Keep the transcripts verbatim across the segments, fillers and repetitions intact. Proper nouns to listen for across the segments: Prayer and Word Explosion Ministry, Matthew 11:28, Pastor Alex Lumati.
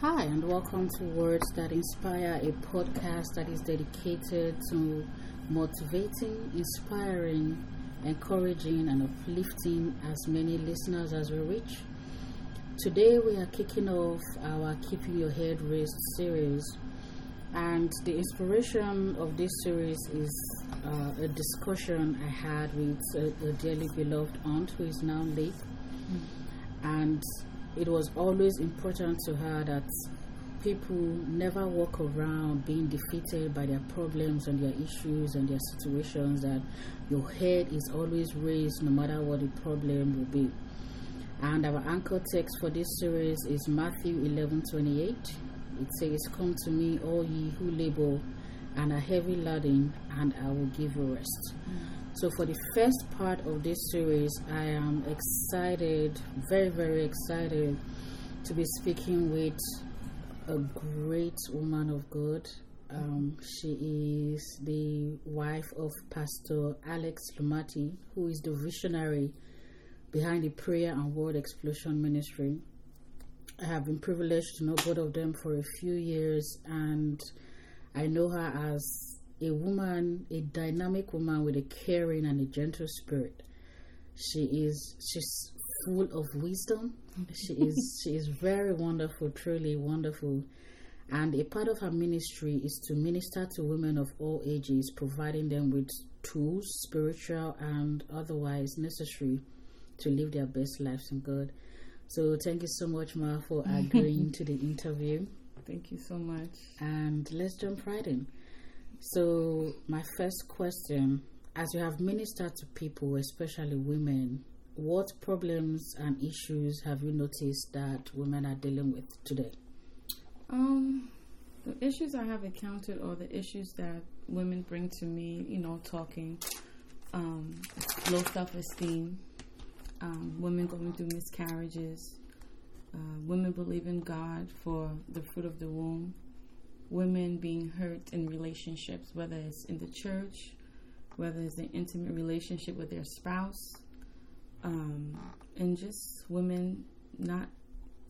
Hi, and welcome to Words That Inspire, a podcast that is dedicated to motivating, inspiring, encouraging, and uplifting as many listeners as we reach. Today we are kicking off our Keeping Your Head Raised series, and the inspiration of this series is uh, a discussion I had with a, a dearly beloved aunt who is now late, and it was always important to her that people never walk around being defeated by their problems and their issues and their situations, that your head is always raised no matter what the problem will be. And our anchor text for this series is Matthew eleven twenty-eight. It says, "Come to me, all ye who labor and are heavy laden, and I will give you rest." So for the first part of this series, I am excited, very, very excited to be speaking with a great woman of God. Um, she is the wife of Pastor Alex Lumati, who is the visionary behind the Prayer and Word Explosion Ministry. I have been privileged to know both of them for a few years, and I know her as a woman, a dynamic woman with a caring and a gentle spirit. She is she's full of wisdom. She is she is very wonderful, truly wonderful. And a part of her ministry is to minister to women of all ages, providing them with tools, spiritual and otherwise, necessary to live their best lives in God. So thank you so much, Ma, for agreeing to the interview. Thank you so much. And let's jump right in. So my first question, as you have ministered to people, especially women, what problems and issues have you noticed that women are dealing with today? Um, the issues I have encountered, or the issues that women bring to me, you know, talking, um, low self-esteem, um, women going through miscarriages, uh, women believing God for the fruit of the womb, women being hurt in relationships, whether it's in the church, whether it's an intimate relationship with their spouse, um, and just women not,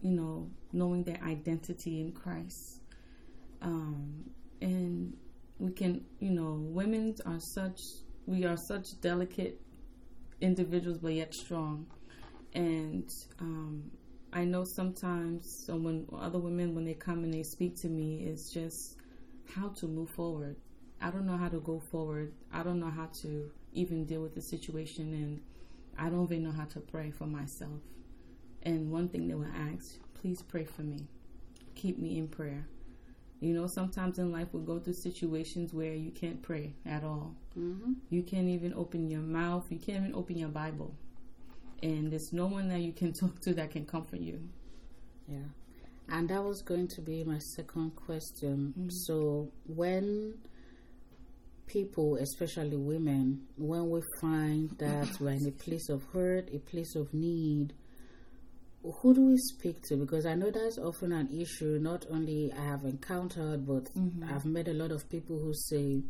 you know, knowing their identity in Christ. Um, and we can, you know, women are such, we are such delicate individuals, but yet strong. And um I know sometimes someone, other women, when they come and they speak to me, it's just how to move forward. I don't know how to go forward. I don't know how to even deal with the situation, and I don't even know how to pray for myself. And one thing they will ask, please pray for me. Keep me in prayer. You know, sometimes in life we go through situations where you can't pray at all. Mm-hmm. You can't even open your mouth. You can't even open your Bible. And there's no one that you can talk to that can comfort you. Yeah. And that was going to be my second question. Mm-hmm. So when people, especially women, when we find that we're in a place of hurt, a place of need, who do we speak to? Because I know that's often an issue, not only I have encountered, but mm-hmm. I've met a lot of people who say,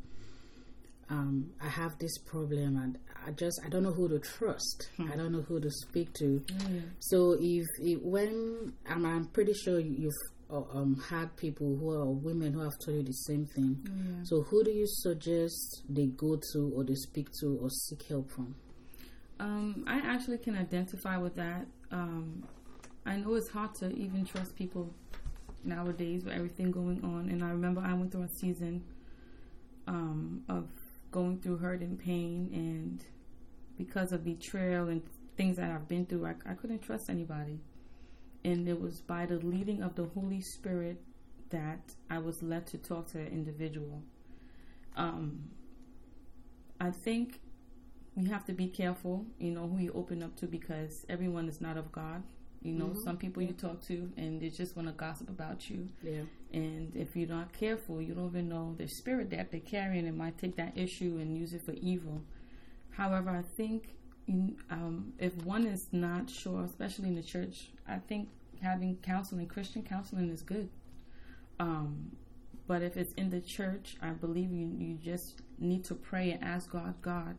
Um, I have this problem and I just, I don't know who to trust. Hmm. I don't know who to speak to. Mm. So if, if when, I'm, I'm pretty sure you've uh, um, had people who are women who have told you the same thing. Mm. So who do you suggest they go to, or they speak to, or seek help from? Um, I actually can identify with that. Um, I know it's hard to even trust people nowadays with everything going on. And I remember I went through a season um, of going through hurt and pain, and because of betrayal and things that I've been through, I, I couldn't trust anybody. And it was by the leading of the Holy Spirit that I was led to talk to an individual. Um, I think you have to be careful, you know, who you open up to, because everyone is not of God. You know, mm-hmm. some people yeah. you talk to and they just want to gossip about you. Yeah. And if you're not careful, you don't even know the spirit that they're carrying, and might take that issue and use it for evil. However, I think um, if one is not sure, especially in the church, I think having counseling, Christian counseling, is good. Um, but if it's in the church, I believe you, you just need to pray and ask God, God,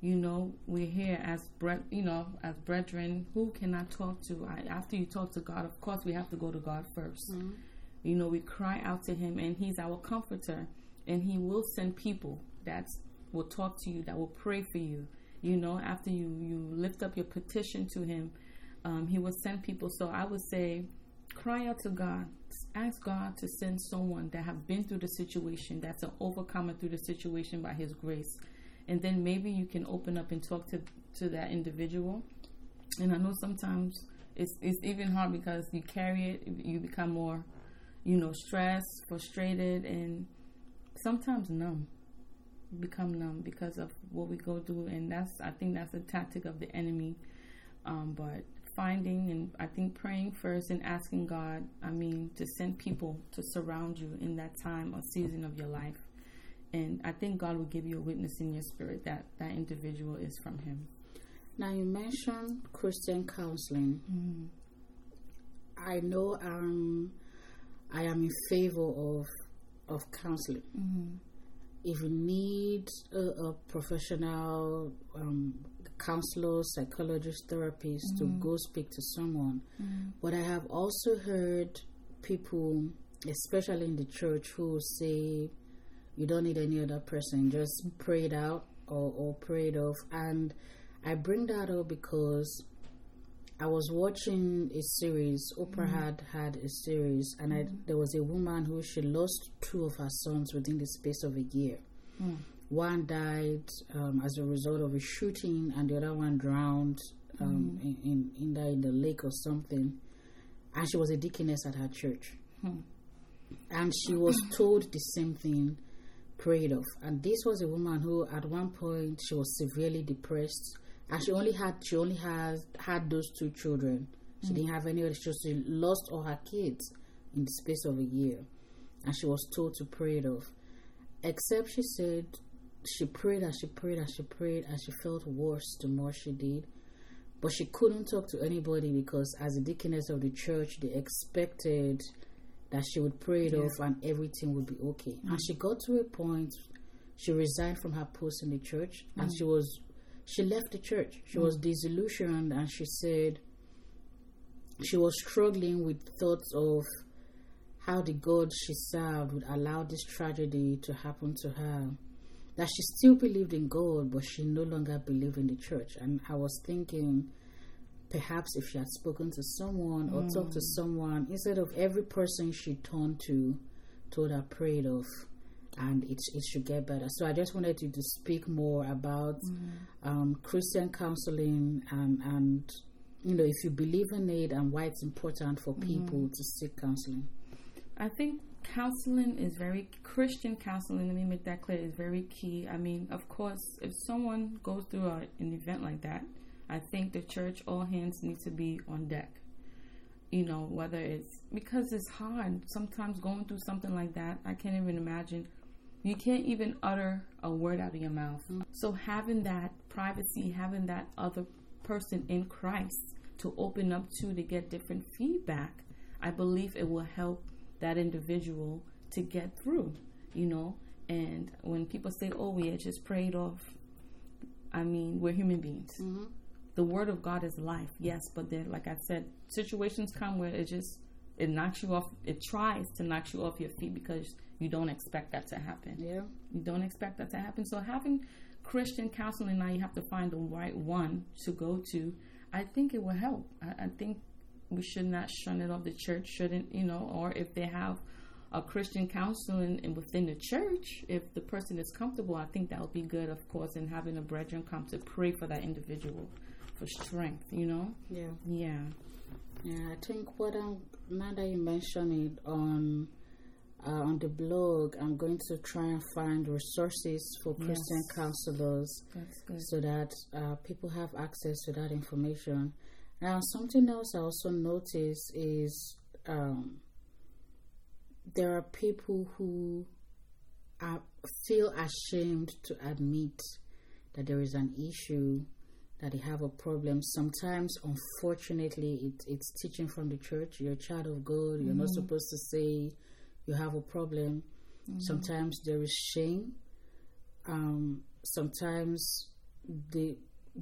you know, we're here as bre- you know, as brethren. Who can I talk to? I, after you talk to God, of course, we have to go to God first. Mm-hmm. You know, we cry out to him, and he's our comforter, and he will send people that will talk to you, that will pray for you. You know, after you, you lift up your petition to him, um, he will send people. So I would say, cry out to God. Ask God to send someone that have been through the situation, that's an overcomer through the situation by his grace. And then maybe you can open up and talk to, to that individual. And I know sometimes it's it's even hard because you carry it, you become more, you know, stressed, frustrated, and sometimes numb. You become numb because of what we go through, and that's I think that's a tactic of the enemy. Um, but finding and I think praying first and asking God, I mean, to send people to surround you in that time or season of your life. And I think God will give you a witness in your spirit that that individual is from him. Now, you mentioned Christian counseling. Mm-hmm. I know um, I am in favor of of counseling. Mm-hmm. If you need a, a professional um, counselor, psychologist, therapist, mm-hmm. to go speak to someone. Mm-hmm. But I have also heard people, especially in the church, who say, you don't need any other person. Just pray it out or, or pray it off. And I bring that up because I was watching a series. Oprah mm-hmm. had had a series. And mm-hmm. I, there was a woman who she lost two of her sons within the space of a year. Mm. One died um, as a result of a shooting. And the other one drowned um, mm-hmm. in, in, in, the, in the lake or something. And she was a deaconess at her church. Mm. And she was told the same thing. Prayed off. And this was a woman who at one point she was severely depressed, and she only had she only has had those two children. She mm-hmm. didn't have any other. She just lost all her kids in the space of a year, and she was told to pray it off, except she said she prayed and she prayed and she prayed and she felt worse the more she did, but she couldn't talk to anybody because as a deaconess of the church they expected that she would pray it yeah. off and everything would be okay. Mm-hmm. And she got to a point, she resigned from her post in the church, mm-hmm. and she was, she left the church. She mm-hmm. was disillusioned, and she said she was struggling with thoughts of how the God she served would allow this tragedy to happen to her. That she still believed in God, but she no longer believed in the church. And I was thinking, perhaps if she had spoken to someone or mm. talked to someone, instead of every person she turned to, told her pray it off, and it it should get better. So I just wanted you to speak more about mm. um, Christian counseling and, and, you know, if you believe in it and why it's important for people mm. to seek counseling. I think counseling is very, Christian counseling, let me make that clear, is very key. I mean, of course, if someone goes through a, an event like that, I think the church, all hands need to be on deck, you know, whether it's, because it's hard sometimes going through something like that. I can't even imagine. You can't even utter a word out of your mouth. Mm-hmm. So having that privacy, having that other person in Christ to open up to, to get different feedback, I believe it will help that individual to get through, you know. And when people say, oh, we had just prayed off, I mean, we're human beings. Mm-hmm. The word of God is life, yes, but then, like I said, situations come where it just, it knocks you off, it tries to knock you off your feet because you don't expect that to happen. Yeah. You don't expect that to happen. So having Christian counseling, now you have to find the right one to go to. I think it will help. I, I think we should not shun it off. The church shouldn't, you know, or if they have a Christian counseling and within the church, if the person is comfortable, I think that would be good, of course, and having a brethren come to pray for that individual. For strength, you know? Yeah. Yeah. Yeah, I think what I'm, now that you mentioned it on uh, on the blog, I'm going to try and find resources for Christian yes. counselors so that uh, people have access to that information. Now, something else I also noticed is um, there are people who are, feel ashamed to admit that there is an issue, that they have a problem. Sometimes, unfortunately, it, it's teaching from the church. You're a child of God. You're mm-hmm. not supposed to say you have a problem. Mm-hmm. Sometimes there is shame. Um, sometimes they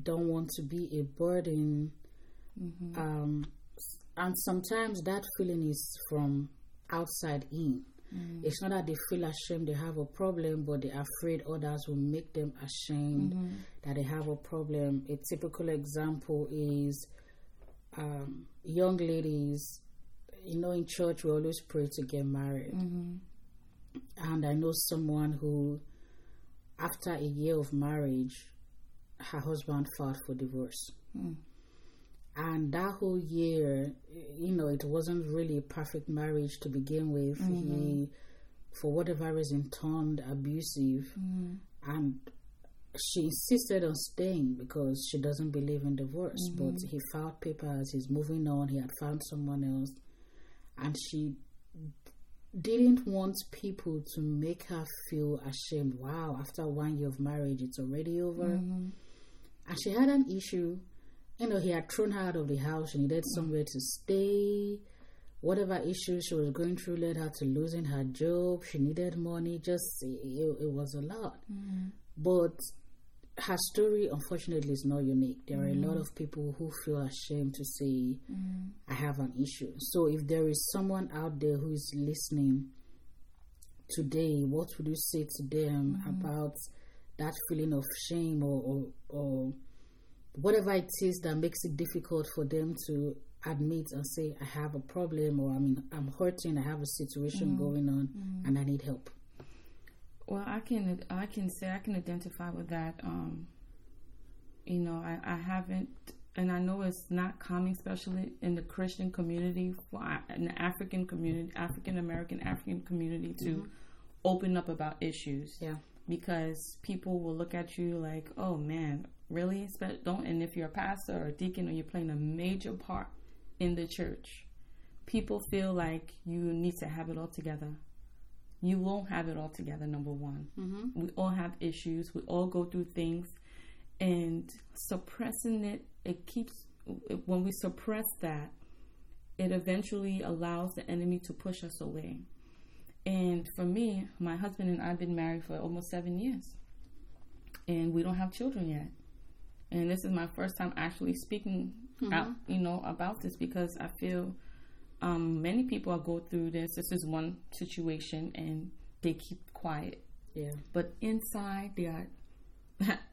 don't want to be a burden. Mm-hmm. Um, and sometimes that feeling is from outside in. Mm. It's not that they feel ashamed they have a problem, but they're afraid others will make them ashamed mm-hmm. that they have a problem. A typical example is um, young ladies. You know, in church, we always pray to get married. Mm-hmm. And I know someone who, after a year of marriage, her husband filed for divorce. Mm. And that whole year, you know, it wasn't really a perfect marriage to begin with. Mm-hmm. He, for whatever reason, turned abusive. Mm-hmm. And she insisted on staying because she doesn't believe in divorce. Mm-hmm. But he filed papers, he's moving on, he had found someone else. And she didn't want people to make her feel ashamed. Wow, after one year of marriage, it's already over. Mm-hmm. And she had an issue. You know, he had thrown her out of the house. She needed somewhere to stay. Whatever issues she was going through led her to losing her job. She needed money. Just, it, it was a lot. Mm-hmm. But her story, unfortunately, is not unique. There mm-hmm. are a lot of people who feel ashamed to say, mm-hmm. I have an issue. So if there is someone out there who is listening today, what would you say to them mm-hmm. about that feeling of shame or or, or whatever it is that makes it difficult for them to admit and say, I have a problem, or I mean, I'm hurting, I have a situation mm-hmm. going on mm-hmm. and I need help? Well, I can I can say I can identify with that. Um, you know, I, I haven't, and I know it's not common, especially in the Christian community, in the African community, African American, African community, to mm-hmm. open up about issues. Yeah, because people will look at you like, oh man, really? Don't. And if you're a pastor or a deacon, or you're playing a major part in the church, people feel like you need to have it all together. You won't have it all together, number one. Mm-hmm. We all have issues. We all go through things. And suppressing it, it keeps... When we suppress that, it eventually allows the enemy to push us away. And for me, my husband and I have been married for almost seven years. And we don't have children yet. And this is my first time actually speaking mm-hmm. out, you know, about this, because I feel... Um, many people go through this. This is one situation, and they keep quiet. Yeah. But inside, they are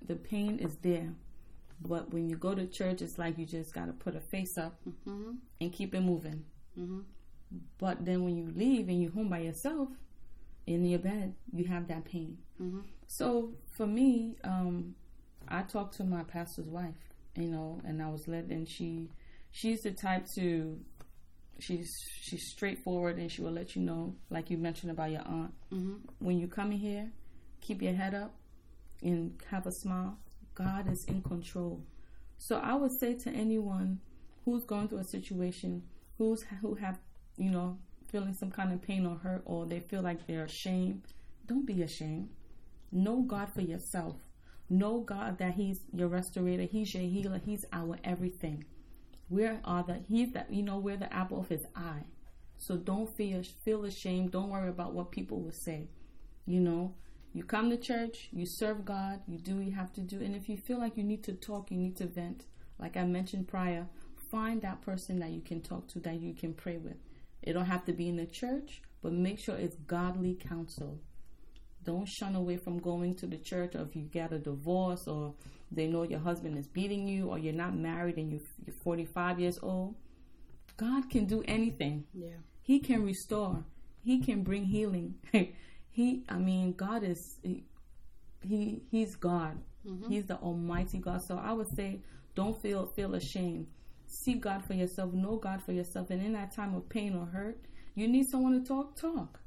the pain is there. But when you go to church, it's like you just got to put a face up mm-hmm. and keep it moving. Mm-hmm. But then when you leave and you're home by yourself in your bed, you have that pain. Mm-hmm. So for me, um, I talked to my pastor's wife, you know, and I was led, and she, she's the type to. She's she's straightforward, and she will let you know, like you mentioned about your aunt. Mm-hmm. When you come in here, keep your head up and have a smile. God is in control. So I would say to anyone who's going through a situation, who's who have, you know, feeling some kind of pain or hurt, or they feel like they're ashamed, don't be ashamed. Know God for yourself. Know God that he's your restorator. He's your healer. He's our everything. We're are the he's that you know we're the apple of his eye, so don't feel feel ashamed. Don't worry about what people will say. You know, you come to church, you serve God, you do what you have to do, and if you feel like you need to talk, you need to vent. Like I mentioned prior, find that person that you can talk to, that you can pray with. It don't have to be in the church, but make sure it's godly counsel. Don't shun away from going to the church, or if you get a divorce, or they know your husband is beating you, or you're not married and you're forty-five years old. God can do anything. Yeah. He can restore. He can bring healing. he, I mean, God is, he, he he's God. Mm-hmm. He's the almighty God. So I would say, don't feel, feel ashamed. See God for yourself. Know God for yourself. And in that time of pain or hurt, you need someone to talk, talk.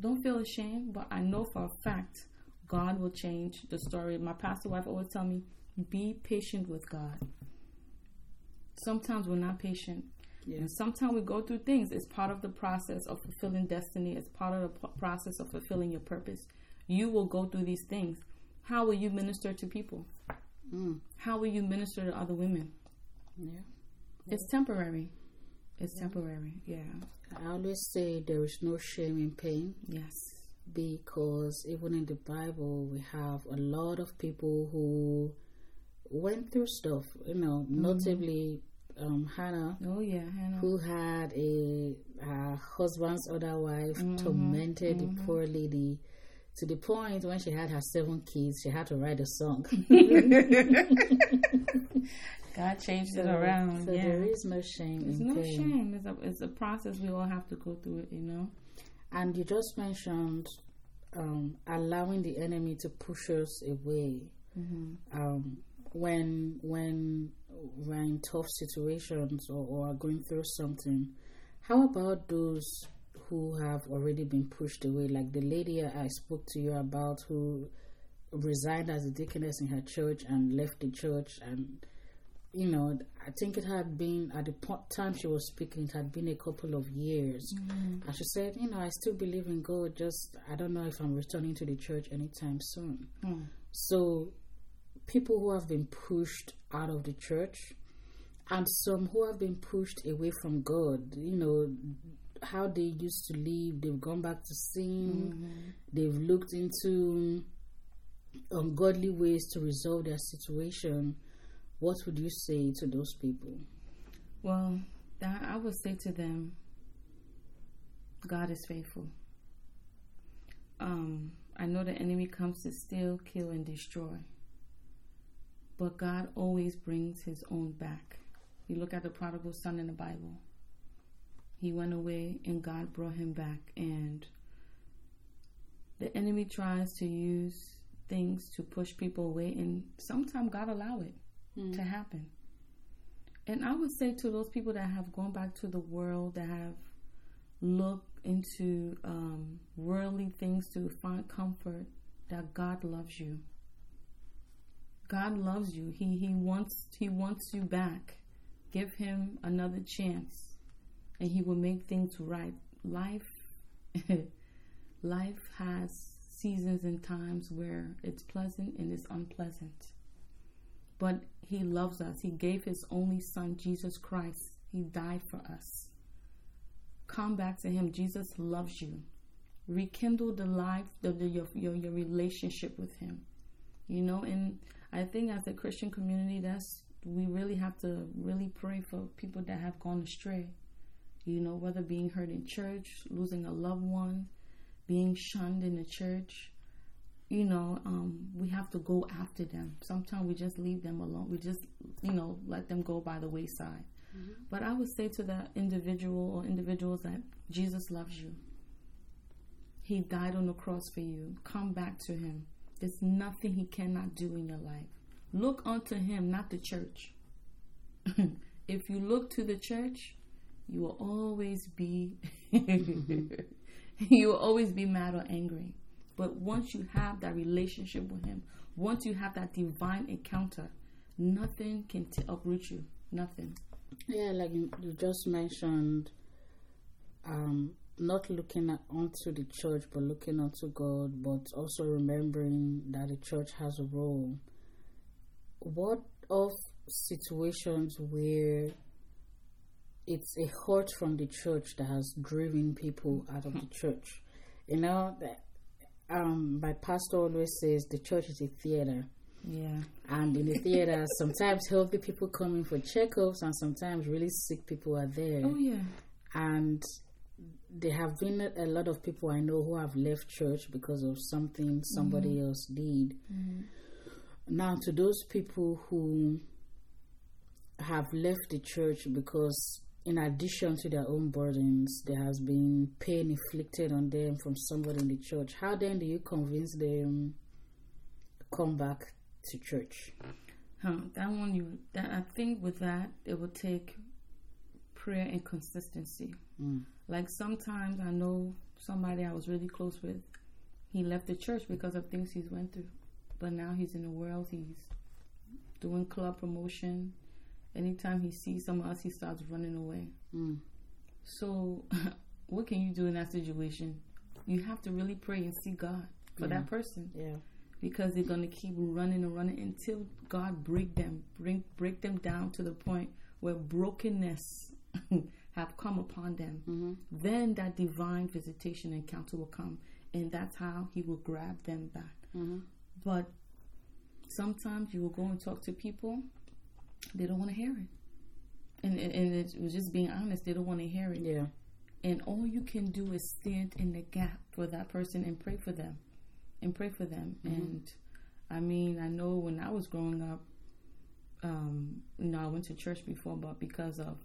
Don't feel ashamed, but I know for a fact God will change the story. My pastor wife always tell me, be patient with God. Sometimes we're not patient. Yeah. And sometimes we go through things. It's part of the process of fulfilling destiny. It's part of the p- process of fulfilling your purpose. You will go through these things. How will you minister to people? Mm. How will you minister to other women? Yeah. It's temporary. It's yeah. temporary. Yeah. I always say there is no shame in pain. Yes. Because even in the Bible, we have a lot of people who went through stuff, you know, mm-hmm. notably um, Hannah. Oh yeah, Hannah. Who had a her husband's other wife mm-hmm. tormented mm-hmm. the poor lady to the point when she had her seven kids, she had to write a song. God changed so, it around. So yeah. There is no shame. There's in no pain. shame. It's a, it's a process we all have to go through it, you know. And you just mentioned um, allowing the enemy to push us away. Mm-hmm. Um, when when we're in tough situations or, or are going through something, how about those who have already been pushed away, like the lady I spoke to you about who resigned as a deaconess in her church and left the church? And you know, I think it had been, at the time she was speaking, it had been a couple of years. Mm-hmm. And she said, you know, I still believe in God, just, I don't know if I'm returning to the church anytime soon. Mm. So, people who have been pushed out of the church, and some who have been pushed away from God, you know, how they used to live, they've gone back to sin, mm-hmm. they've looked into ungodly ways to resolve their situation. What would you say to those people? Well, I would say to them, God is faithful. Um, I know the enemy comes to steal, kill, and destroy. But God always brings his own back. You look at the prodigal son in the Bible. He went away and God brought him back. And the enemy tries to use things to push people away. And sometimes God allow it. Mm. To happen. And I would say to those people that have gone back to the world, that have looked into um, worldly things to find comfort, that God loves you. God loves you. He he wants he wants you back. Give him another chance, and he will make things right. Life life has seasons and times where it's pleasant and it's unpleasant. But he loves us. He gave his only son, Jesus Christ. He died for us. Come back to him. Jesus loves you. Rekindle the life, the, the, your, your, your relationship with him. You know, and I think as a Christian community, that's we really have to really pray for people that have gone astray. You know, whether being hurt in church, losing a loved one, being shunned in the church. You know, um, we have to go after them. Sometimes we just leave them alone. We just, you know, let them go by the wayside. Mm-hmm. But I would say to that individual or individuals that Jesus loves you. He died on the cross for you. Come back to him. There's nothing he cannot do in your life. Look unto him, not the church. If you look to the church, you will always be, you will always be mad or angry. But once you have that relationship with him, once you have that divine encounter, nothing can t- uproot you. Nothing. Yeah, like you, you just mentioned, um, not looking at, onto the church, but looking unto God, but also remembering that the church has a role. What of situations where it's a hurt from the church that has driven people out of the church? You know, that. Um, my pastor always says the church is a theater. Yeah. And in the theater, sometimes healthy people come in for checkups, and sometimes really sick people are there. Oh yeah. And there have been a lot of people I know who have left church because of something somebody mm-hmm. else did. Mm-hmm. Now, to those people who have left the church because, in addition to their own burdens, there has been pain inflicted on them from somebody in the church. How then do you convince them to come back to church? Huh, that one, you. That, I think with that, it will take prayer and consistency. Mm. Like sometimes I know somebody I was really close with, he left the church because of things he's went through. But now he's in the world, he's doing club promotion. Anytime he sees someone else, he starts running away. Mm. So what can you do in that situation? You have to really pray and see God for yeah. that person. Yeah. Because they're going to keep running and running until God break them, bring, break them down to the point where brokenness have come upon them. Mm-hmm. Then that divine visitation encounter will come, and that's how he will grab them back. Mm-hmm. But sometimes you will go and talk to people. They don't want to hear it. And and, and, and it was just being honest, they don't want to hear it. Yeah. And all you can do is stand in the gap for that person and pray for them. And pray for them. Mm-hmm. And, I mean, I know when I was growing up, um, you know, I went to church before, but because of,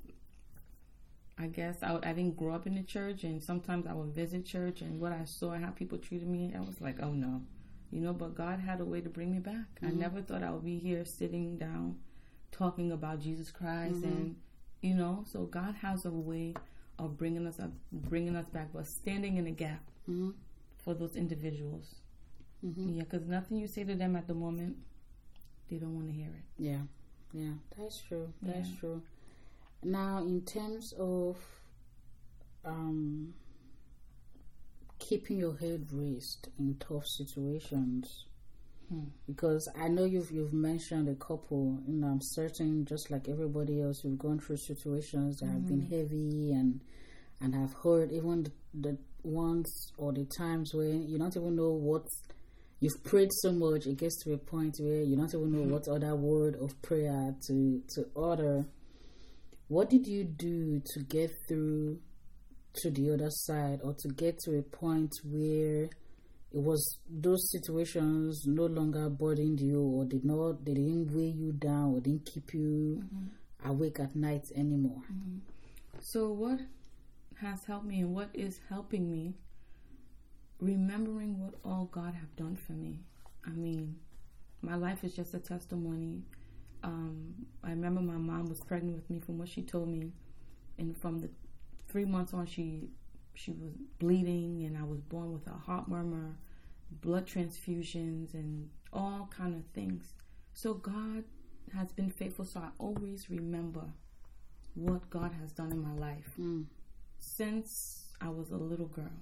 I guess, I, I didn't grow up in the church, and sometimes I would visit church, and what I saw and how people treated me, I was like, oh, no. You know, but God had a way to bring me back. Mm-hmm. I never thought I would be here sitting down talking about Jesus Christ. Mm-hmm. And, you know, so God has a way of bringing us up, bringing us back, but standing in a gap mm-hmm. for those individuals. Mm-hmm. Yeah, because nothing you say to them at the moment, they don't want to hear it. Yeah, yeah, that's true. That's yeah. true. Now, in terms of um, keeping your head raised in tough situations, hmm. because I know you've you've mentioned a couple, and I'm certain, just like everybody else, you've gone through situations that mm-hmm. have been heavy and and have hurt, even the, the ones or the times where you don't even know what. You've prayed so much, it gets to a point where you don't even know mm-hmm. what other word of prayer to, to utter. What did you do to get through to the other side, or to get to a point where it was those situations no longer burdened you, or did not, they didn't weigh you down, or didn't keep you mm-hmm. awake at night anymore? Mm-hmm. So what has helped me and what is helping me? Remembering what all God have done for me. I mean, my life is just a testimony. Um, I remember my mom was pregnant with me, from what she told me, and from the three months on, she she was bleeding, and I was born with a heart murmur, blood transfusions, and all kind of things. So God has been faithful. So I always remember what God has done in my life mm. since I was a little girl.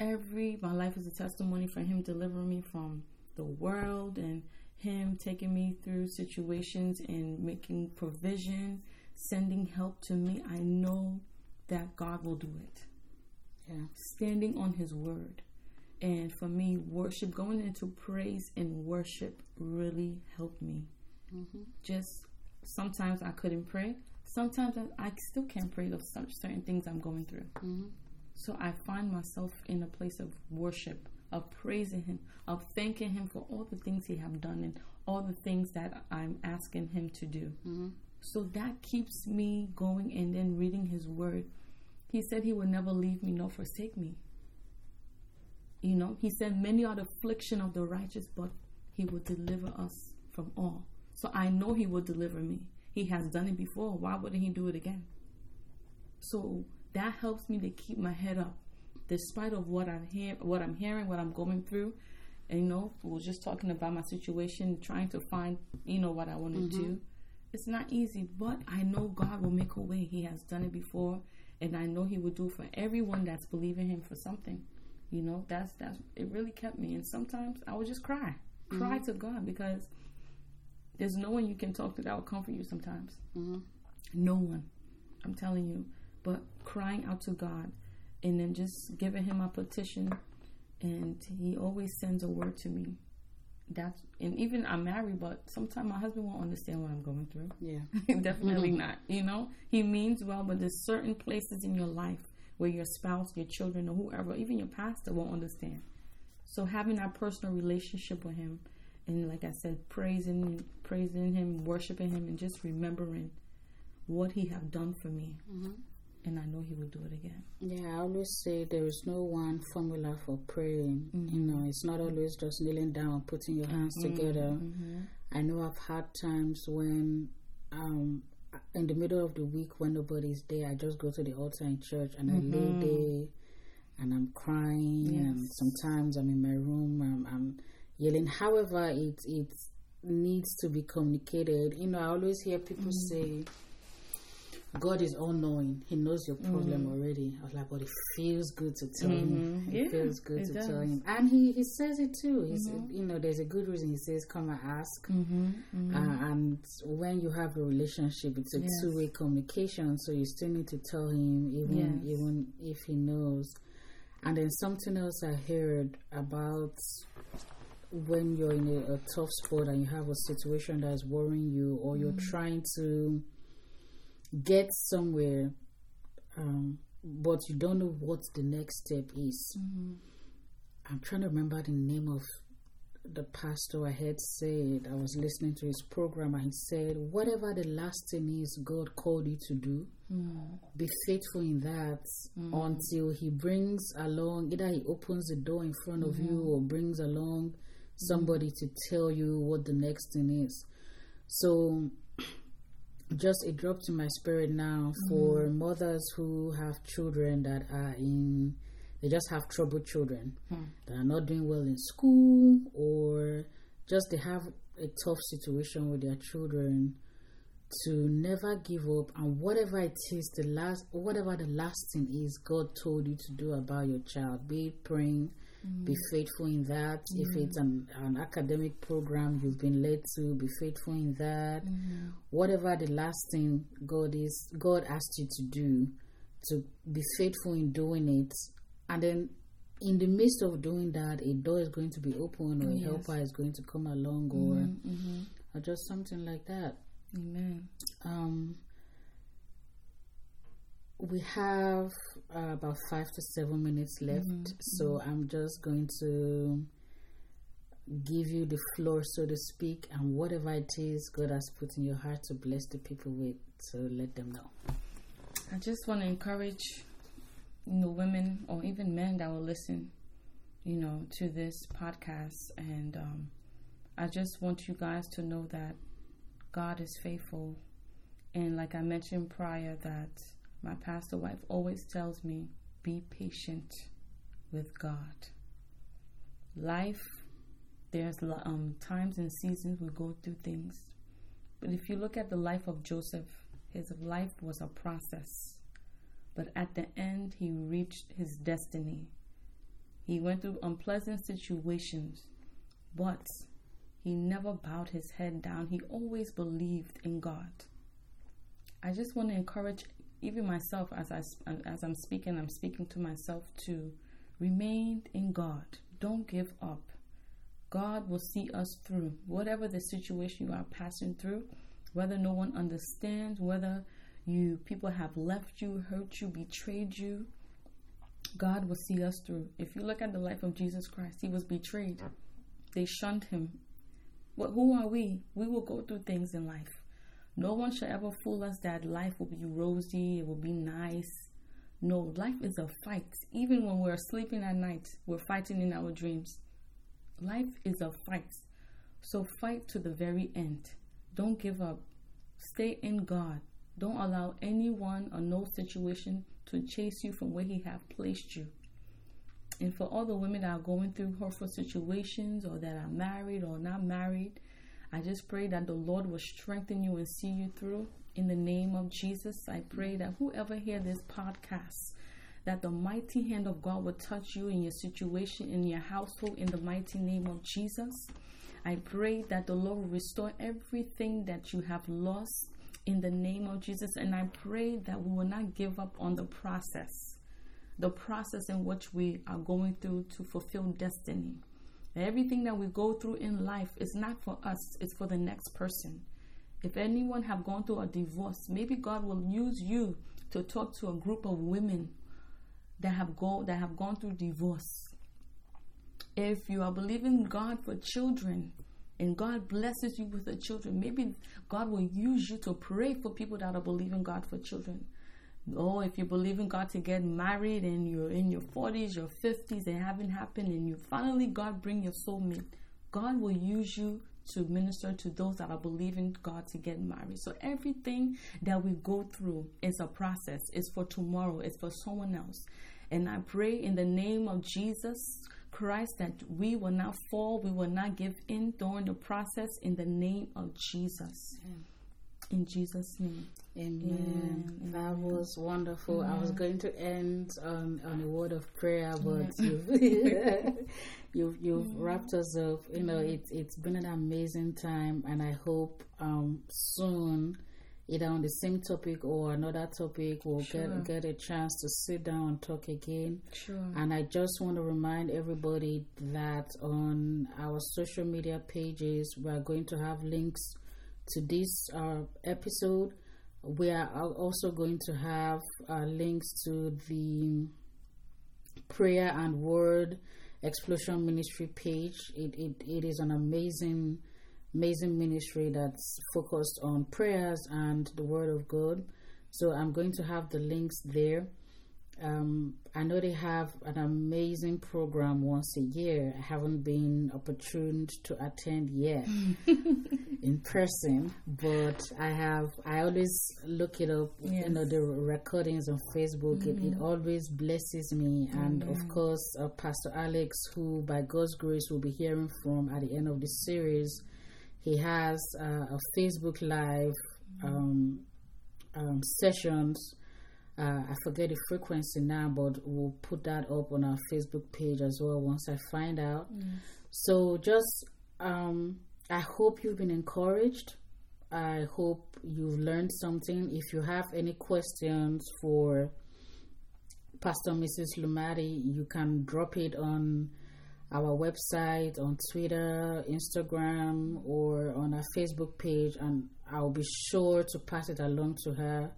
Every my life is a testimony for him delivering me from the world, and him taking me through situations and making provision, sending help to me. I know that God will do it. Yeah. Standing on his word. And for me, worship, going into praise and worship really helped me. Mm-hmm. Just sometimes I couldn't pray. Sometimes I, I still can't pray of such certain things I'm going through. Mm-hmm. So I find myself in a place of worship, of praising him, of thanking him for all the things he have done and all the things that I'm asking him to do. Mm-hmm. So that keeps me going, and then reading his word. He said he would never leave me nor forsake me. You know, he said many are the affliction of the righteous, but he will deliver us from all. So I know he will deliver me. He has done it before. Why wouldn't he do it again? So that helps me to keep my head up, despite of what I'm hearing, what I'm hearing, what I'm going through. And, you know, we were just talking about my situation, trying to find, you know, what I want to mm-hmm. do. It's not easy, but I know God will make a way. He has done it before, and I know he will do for everyone that's believing him for something. You know, that's that's it really kept me. And sometimes I would just cry, mm-hmm. cry to God, because there's no one you can talk to that will comfort you sometimes. Mm-hmm. No one, I'm telling you. But crying out to God, and then just giving him my petition, and he always sends a word to me. That's, and even I'm married, but sometimes my husband won't understand what I'm going through. Yeah. Definitely mm-hmm. not. You know, he means well, but there's certain places in your life where your spouse, your children, or whoever, even your pastor won't understand. So having that personal relationship with him, and like I said, praising, praising him, worshiping him, and just remembering what he have done for me. Mm-hmm. And I know he will do it again. Yeah, I always say there is no one formula for praying. Mm-hmm. You know, it's not always just kneeling down and putting your hands mm-hmm. together. Mm-hmm. I know I've had times when, um, in the middle of the week when nobody's there, I just go to the altar in church, and mm-hmm. I lay there and I'm crying. Yes. And sometimes I'm in my room, I'm, I'm yelling. However, it, it needs to be communicated. You know, I always hear people mm-hmm. say, God is all-knowing. He knows your problem mm-hmm. already. I was like, but it feels good to tell mm-hmm. him. It yeah, feels good it to does. tell him. And he, he says it too. He mm-hmm. said, you know, there's a good reason he says, come and ask. Mm-hmm. Mm-hmm. Uh, and when you have a relationship, it's a yes. two-way communication, so you still need to tell him, even yes. even if he knows. And then something else I heard about when you're in a, a tough spot and you have a situation that is worrying you, or you're mm-hmm. trying to get somewhere, um, but you don't know what the next step is. Mm-hmm. I'm trying to remember the name of the pastor I had said. I was listening to his program and he said, whatever the last thing is God called you to do, mm. be faithful in that mm. until he brings along, either he opens the door in front mm-hmm. of you or brings along somebody mm. to tell you what the next thing is. So just a drop to my spirit now mm. for mothers who have children that are in they just have troubled children hmm. that are not doing well in school, or just they have a tough situation with their children, to never give up. And whatever it is, the last, whatever the last thing is God told you to do about your child, be praying, mm. be faithful in that. Mm. If it's an, an academic program you've been led to, be faithful in that. Mm. Whatever the last thing God is, God asked you to do, to be faithful in doing it. And then in the midst of doing that, a door is going to be open, or a yes. helper is going to come along, or, mm-hmm, mm-hmm. or just something like that. Amen. Um, we have uh, about five to seven minutes left, mm-hmm, so mm-hmm. I'm just going to give you the floor, so to speak, and whatever it is God has put in your heart to bless the people with, so let them know. I just want to encourage you know, women or even men that will listen, you know, to this podcast. And um, I just want you guys to know that God is faithful. And like I mentioned prior, that my pastor wife always tells me, be patient with God. Life, there's um, times and seasons we go through things. But if you look at the life of Joseph, his life was a process. But at the end, he reached his destiny. He went through unpleasant situations, but he never bowed his head down. He always believed in God. I just want to encourage even myself, as I, as I'm speaking, I'm speaking to myself, to remain in God. Don't give up. God will see us through. Whatever the situation you are passing through, whether no one understands, whether You people have left you, hurt you, betrayed you, God will see us through. If you look at the life of Jesus Christ, he was betrayed. They shunned him. But who are we? We will go through things in life. No one should ever fool us that life will be rosy, it will be nice. No, life is a fight. Even when we're sleeping at night, we're fighting in our dreams. Life is a fight. So fight to the very end. Don't give up. Stay in God. Don't allow anyone or no situation to chase you from where he has placed you. And for all the women that are going through hurtful situations, or that are married or not married, I just pray that the Lord will strengthen you and see you through. In the name of Jesus, I pray that whoever hears this podcast, that the mighty hand of God will touch you in your situation, in your household, in the mighty name of Jesus. I pray that the Lord will restore everything that you have lost, in the name of Jesus. And I pray that we will not give up on the process, the process in which we are going through to fulfill destiny. Everything that we go through in life is not for us, it's for the next person. If anyone have gone through a divorce, maybe God will use you to talk to a group of women that have go that have gone through divorce. If you are believing God for children, and God blesses you with the children, maybe God will use you to pray for people that are believing God for children. Oh, if you believe in God to get married and you're in your forties, your fifties, it haven't happened, and you finally, God bring your soulmate, God will use you to minister to those that are believing God to get married. So everything that we go through is a process. It's for tomorrow. It's for someone else. And I pray in the name of Jesus Christ that we will not fall, we will not give in during the process, in the name of Jesus. Amen. In Jesus' name. Amen. Amen. That was wonderful. Amen. I was going to end on, on a word of prayer, but yeah. you've you've, you've mm-hmm. wrapped us up. You know, it, it's been an amazing time, and I hope um, soon, either on the same topic or another topic, we'll sure. get, get a chance to sit down and talk again. Sure. And I just want to remind everybody that on our social media pages, we are going to have links to this uh, episode, we are also going to have uh, links to the Prayer and Word Explosion Ministry page. It, it it is an amazing, amazing ministry that's focused on prayers and the Word of God. So I'm going to have the links there. Um, I know they have an amazing program once a year. I haven't been opportuned to attend yet in person, but I have. I always look it up. Yes. You know, the recordings on Facebook. Mm-hmm. It, it always blesses me, mm-hmm. and of course, uh, Pastor Alex, who by God's grace we'll be hearing from at the end of the series, he has uh, a Facebook Live um, um, sessions. Uh, I forget the frequency now, but we'll put that up on our Facebook page as well once I find out. Yes. So just, um, I hope you've been encouraged. I hope you've learned something. If you have any questions for Pastor Missus Lumati, you can drop it on our website, on Twitter, Instagram, or on our Facebook page, and I'll be sure to pass it along to her.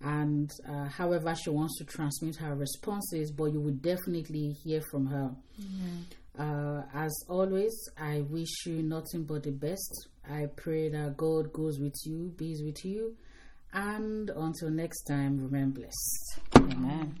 And uh, however she wants to transmit her responses, but you will definitely hear from her. Mm-hmm. Uh, as always, I wish you nothing but the best. I pray that God goes with you, be with you. And until next time, remain blessed. Amen.